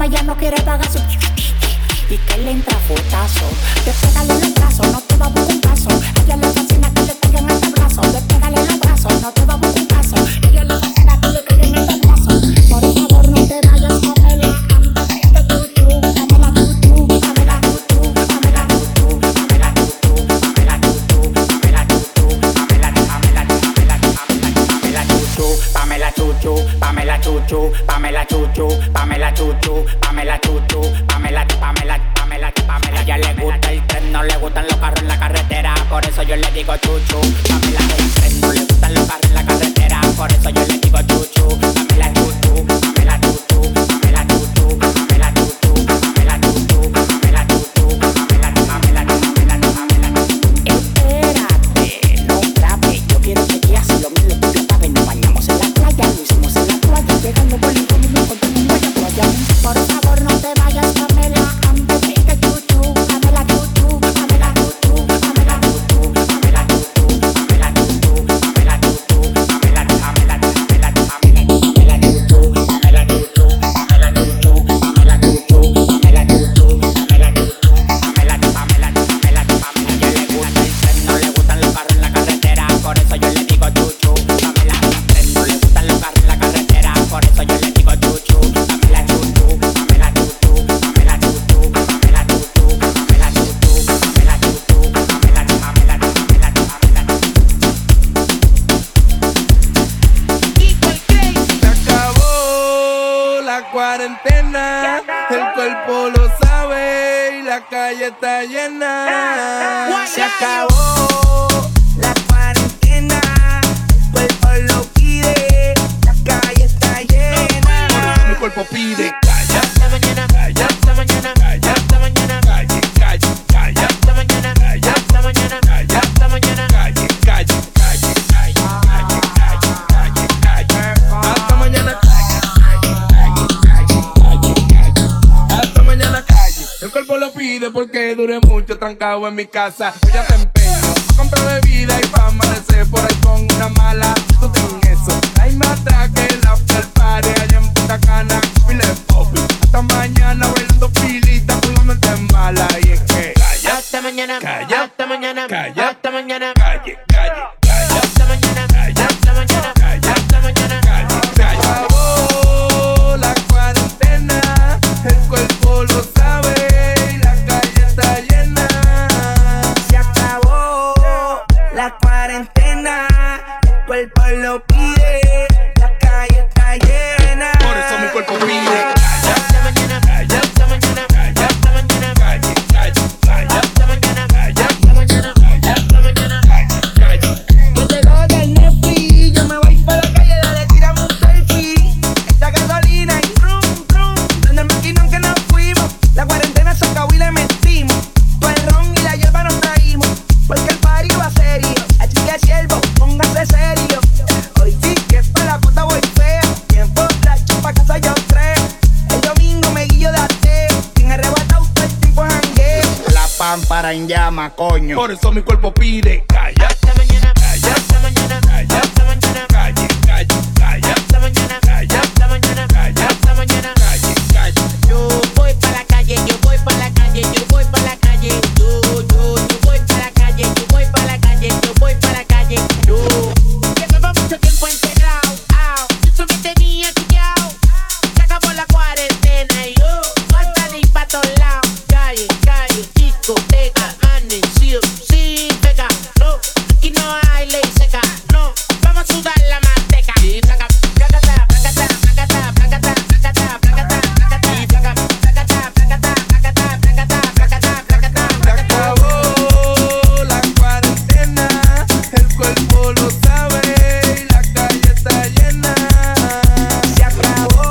cama ya no quiere pagar su. Y que le entra fotazo. Despégale los brazos, no te va a buscar un caso. Ella le fascina que le caigan hasta el brazo. Despégale los brazos, no te va a buscar un caso. Ella le fascina que le caigan hasta el brazo. Por favor, no te vayas a pelear. Pamela chuchu, Pamela chuchu, Pamela chuchu, Pamela, Pamela, Pamela, Pamela. A ella le gusta el tren, no le gustan los carros en la carretera, por eso yo le digo chuchu. Pamela el tren, no le gustan los carros en la carretera, por eso yo le digo chuchu. Pamela chuchu, Pamela chuchu, Pamela chuchu, Pamela chuchu, Pamela chuchu, Pamela chuchu, Pamela, Pamela, Pamela, Pamela. Espérate, no grave, yo quiero que te hagas lo mismo que yo estaba y nos bañamos en la playa, lo hicimos en la playa, llegando por el camino con un vaya playa. Por favor no te vayas, Pamela, antes de que chuchu, Pamela chuchu, Pamela chuchu, Pamela chuchu, Pamela chuchu, Pamela chuchu, Pamela chuchu, Pamela, Pamela, Pamela, Pamela chuchu, Pamela chuchu, Pamela chuchu, Pamela chuchu, Pamela chuchu, Pamela chuchu, Pamela, Pamela, Pamela, Pamela. Ya le gusta el tren, no le gustan los carros en la carretera, por eso yo le digo chuchu. Pamela el tren, no le gustan los carros en la carretera, por eso yo le digo chuchu. El cuerpo lo sabe y la calle está llena. Se acabó la cuarentena. El cuerpo lo pide, la calle está llena. Ahora mi cuerpo pide. Calla, hasta mañana, calla, hasta mañana, calla, hasta mañana, calle, calle, calla, hasta mañana, calla, hasta mañana, calla, hasta mañana, calle, calle, calle, calle, calle, calle, calle, calle, hasta mañana. El cuerpo lo pide porque duré mucho trancado en mi casa. Hoy ya te empeño, compro bebida y pa' amanecer por ahí con una mala. Tú ten eso, hay más atrás que el after party allá en Punta Cana. Pile popi, hasta mañana bailando pilita con la mente mala. Y es que calla, hasta mañana, calla, hasta mañana, calla, hasta mañana, calle, calle, calla, hasta mañana, calla, hasta mañana, calla, hasta mañana, calle, calle. Acabó la cuarentena, el cuerpo lo sabe. La cuarentena, el cuerpo lo pide, la calle está llena. Por eso mi cuerpo pide. Calla, hasta mañana, calla, hasta mañana, calla, hasta mañana, calle, calle, calla, hasta mañana, calla, hasta mañana, calla, hasta mañana, calle, calle. Yo llego del Netflix, yo me voy para la calle, dale, tirame un selfie. Esta gasolina y rum, rum, donde el maquinón que nos fuimos. La cuarentena se acabó y le metimos, todo el ron y la hierba nos traímos, porque el party va serio. Siervo, póngase serio. Hoy sí que es para la puta voy fea. Tiempo placho pa' casa yo tres. El domingo me guillo de ateo. Sin arrebatado todo el tiempo jangueo. La pámpara en llama, coño. Por eso mi cuerpo pide. Calla, hasta mañana, calla, hasta mañana, calla, hasta mañana, calle, calle, calla, hasta mañana, calla, hasta mañana, calla, hasta mañana, calle, calle. Yo voy pa' la calle, yo voy pa' la calle, yo voy pa' la calle. Yo voy pa' la calle, yo voy pa' la calle, yo voy pa' la calle. Llevaba mucho tiempo encerrado, eso me tenía pillado. Se acabó la cuarentena y yo hasta de ir pa' todos lados. Calle, calle, discoteca, anden, sí, pega. No, aquí no hay ley seca, no, vamos a sudar la manteca. Y placa, placata, placata, placata, placata, placata, placata, placata. Y placa, placata, placata, placata, placata, placata, placata, placata. Se acabó la cuarentena. El cuerpo lo sabe y la calle está llena. Se acabó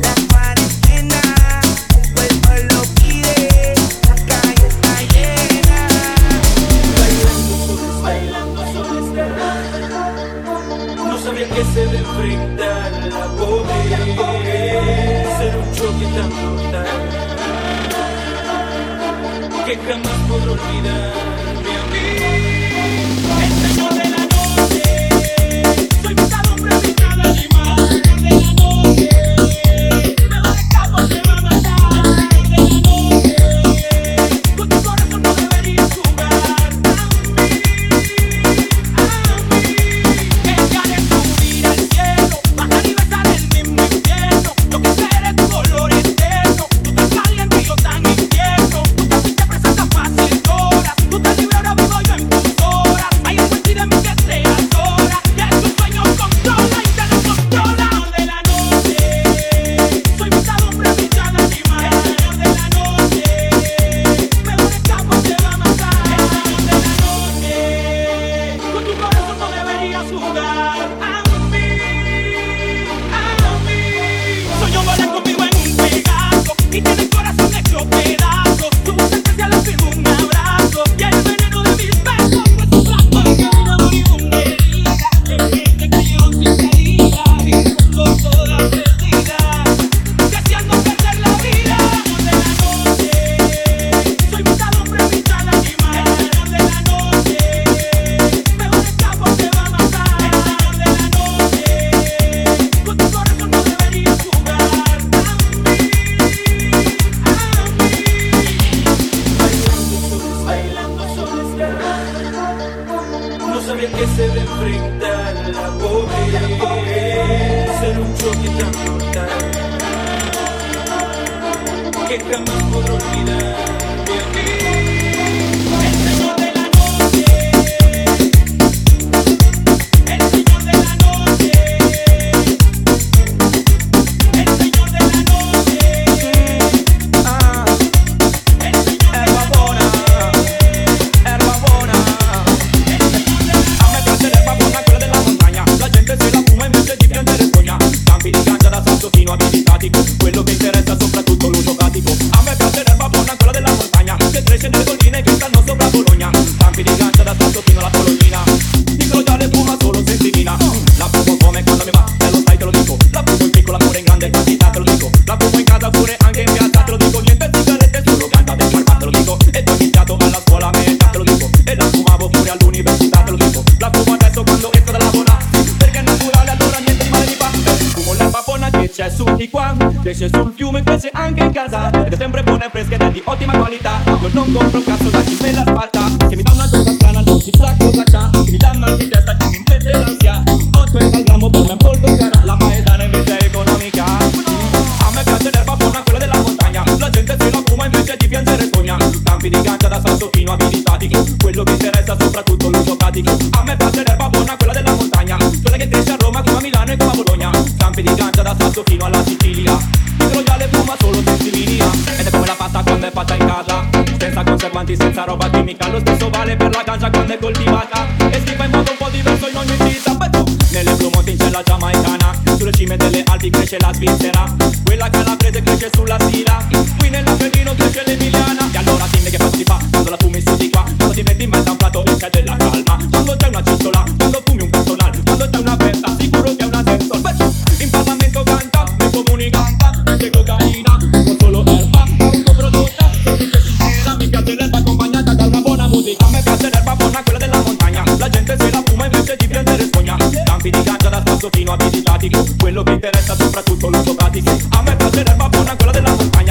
la cuarentena. El cuerpo lo pide, la calle está llena. Bailando sobre este rato, no sabía que se le enfrentara a poder ser un choque tan brutal que jamás podré olvidarme a mí. El Señor de la noche, soy pecado, prevenido, animal. El Señor de la noche, me lo escapo. que jamás podré olvidarte a ti. Cresce sul fiume, cresce anche in casa ed è sempre buona e fresca ed è di ottima qualità. Io non compro un cazzo da chi me la spalta, che mi dà una cosa strana, non si sa cosa c'ha, che mi dà mal di testa, che mi invece l'ansia. 8 e al grammo, buona e molto cara, la maesana invece è economica. A me piace l'erba buona, quella della montagna, la gente se la fuma invece di piangere sogna. Campi di ghiaccia da salto fino a vini statico, quello che interessa soprattutto l'uso pratico. A me piace l'erba buona, quella della montagna, quella che cresce a Roma, come a Milano e come a Bologna. Campi di ghiaccia da salto fino alla Sicilia, fuma solo sensibilia ed è come la pasta quando è fatta in casa, senza conservanti, senza roba chimica. Lo stesso vale per la ganja quando è coltivata e si fa in modo un po' diverso in ogni città. Nelle Blue Mountain c'è la giamaicana, sulle cime delle Alpi cresce la svizzera, quella calabrese cresce sulla Sila, qui nell'Appennino cresce l'emiliana. E allora dimmi che faccio ti fa quando la fumi su di qua, quando ti metti in mezzo a un plato e c'è della calma, quando c'è una ciotola, quando fumi un cantonal, quando c'è una festa sicuro che è una senso. In Parlamento canta, mi comunica che cocaina, non solo erba, autoprodotta, così che sincera, mi piace l'erba accompagnata da una buona musica. A me piace l'erba buona, quella della montagna, la gente se la fuma invece di prendere spogna. Campi di ganja da spasso fino a visitati, quello che interessa soprattutto l'uso pratico. A me piace l'erba buona, quella della montagna.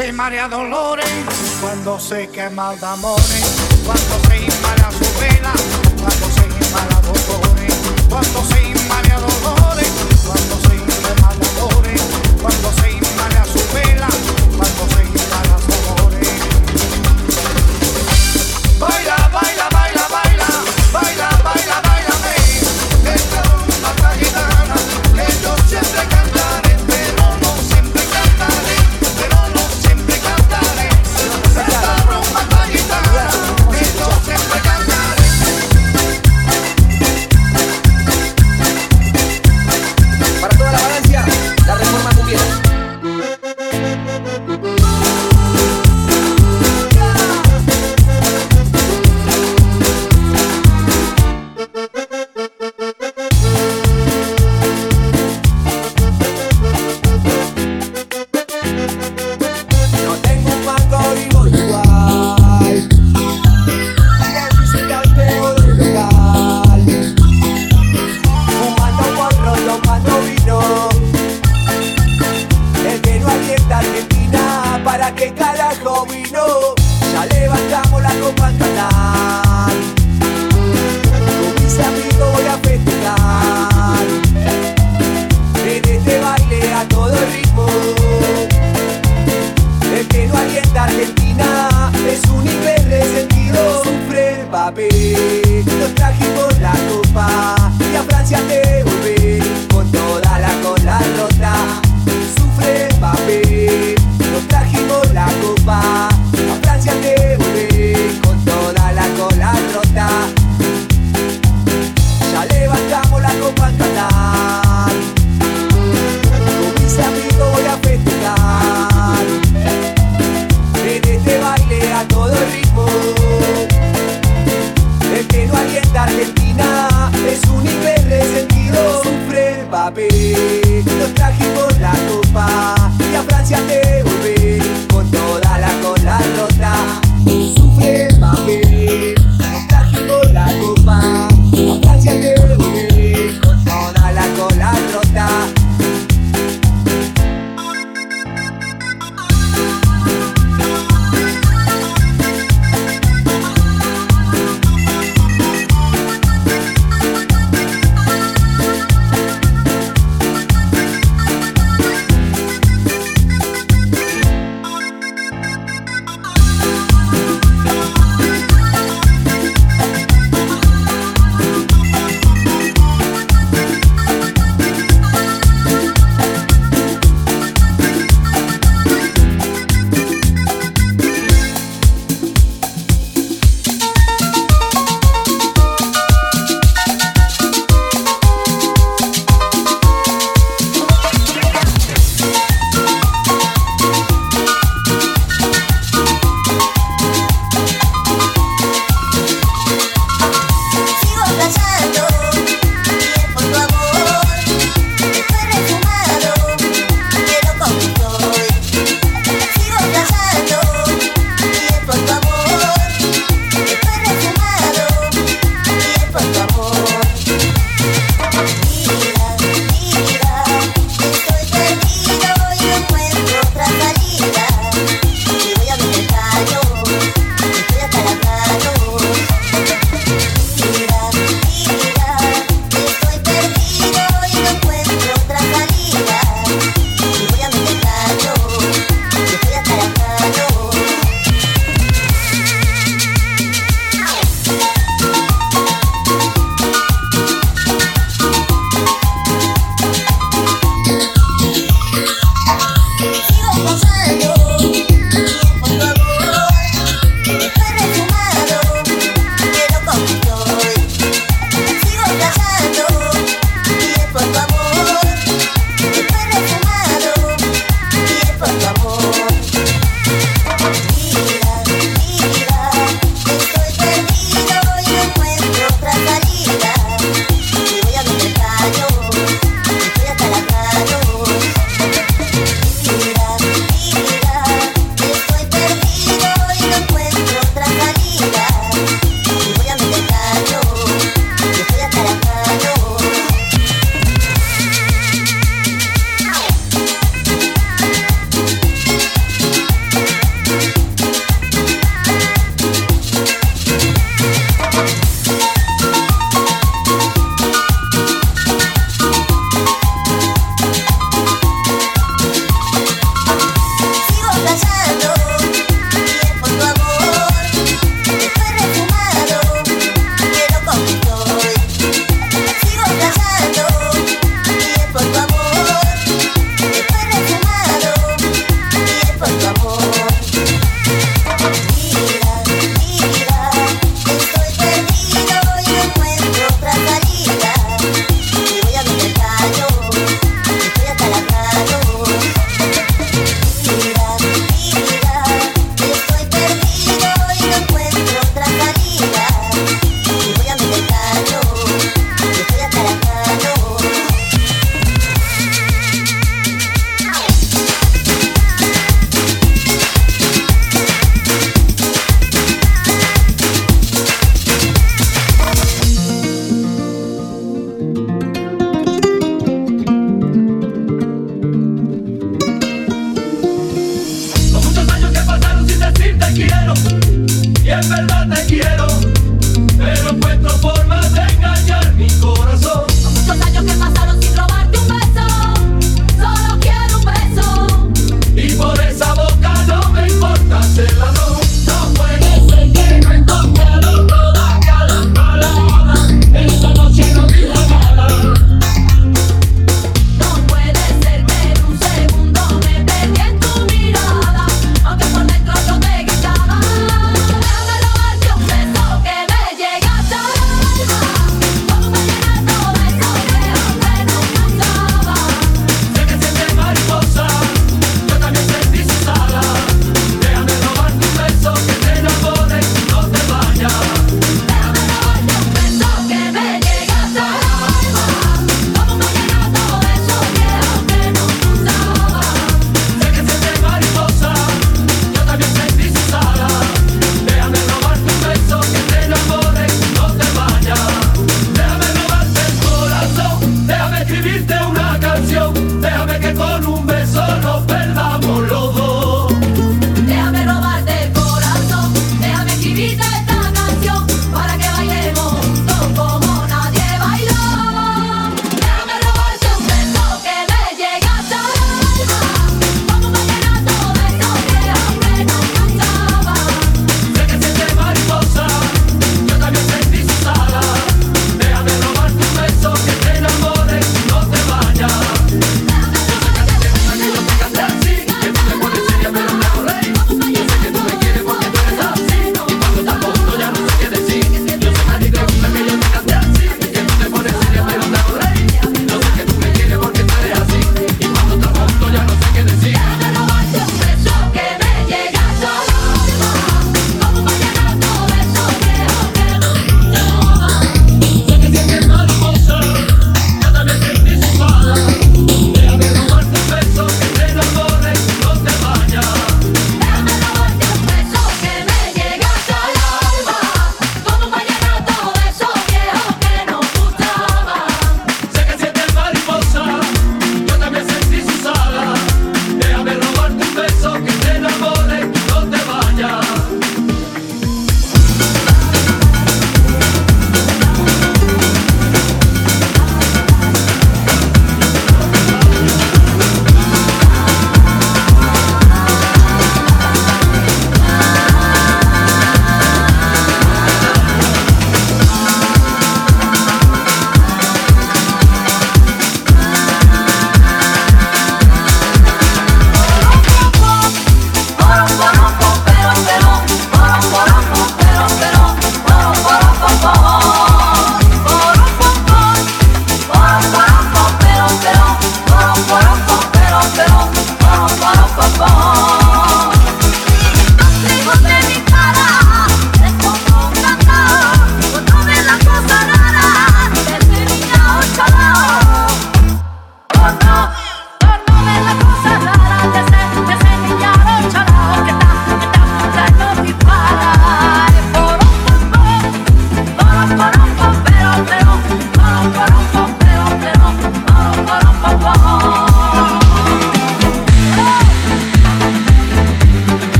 se marea dolores, cuando se quema el de amores, cuando se marea su vela, cuando se marea dolores, cuando se marea dolores, cuando se quema el dolores, cuando se marea su vela, cuando se marea dolores. Baila, baila, baila, baila, baila, baila, baila, baila. Esta rumba taguitana que yo siempre cantaré.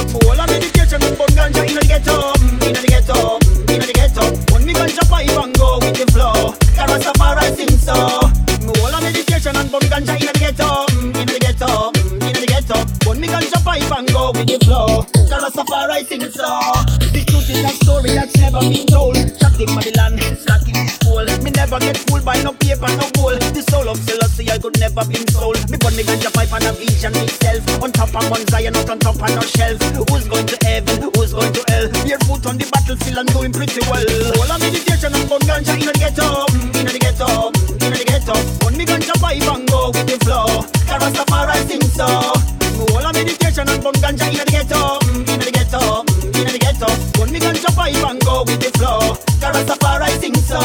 All of medication, we put ganja in the ghetto, in the ghetto, in the ghetto. When we ganja pipe and go with the flow, Rastafari sing so. All of medication and put ganja in the ghetto, in the ghetto, in the ghetto. When we ganja pipe and go with the flow, Rastafari sing so. The truth is a story that's never been told. Traffic by the land, slack in the school. Me never get fooled by no paper, no gold. The soul of Selassie I could never be sold. Me put me ganja pipe and a vision myself. On top of Mount Zion, not on top of no shelf. Who's going to heaven? Who's going to hell? Barefoot on the battlefield and doing pretty well. All of meditation and put ganja in the ghetto, in the ghetto, in the ghetto. Put me ganja pipe and go with the flow. Rastafari sing so. All of meditation and put ganja in the ghetto, in the ghetto, in the ghetto. Put me ganja pipe and go with the flow. Rastafari sing so.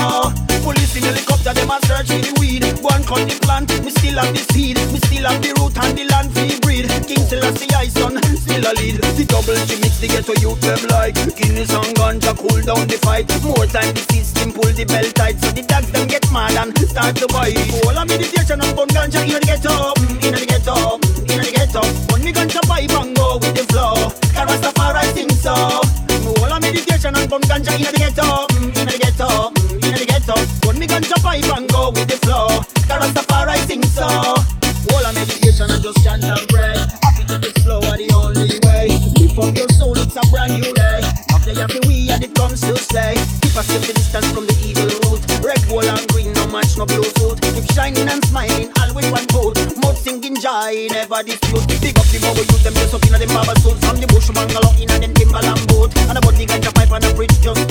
Police in helicopter, them a search with the weed. Go and cut the plant, me still have the seed. Me still have the root and the land free breed. King Selassie I son, still a lead. The double G mix the ghetto youth them like. Guinness and ganja cool down the fight. More time the system pull the bell tight. So the dogs them get mad and start to bite. All of meditation and bun ganja in the ghetto, in the ghetto, in the ghetto. Bun me ganja pipe and go with the flow. Rastafari sing so. All of meditation and bun ganja in the ghetto, in the ghetto, in the ghetto. When me ganja pipe and go with the flow, Rastafari sing so. All of meditation and just chant and pray. Happy to the flow are the only way. Lift up your soul, it's a brand new day. After every way and it comes to stay. Keep a safe distance from the evil root. Red, gold and green, no match, no blue suit. Keep shining and smiling, always one boat. Mouth singing joy, never dispute. Pick up the bow, use them just up in the barber suits. From the bush, bungalow, in and then timberland boat. And about the ganja pipe and the bridge just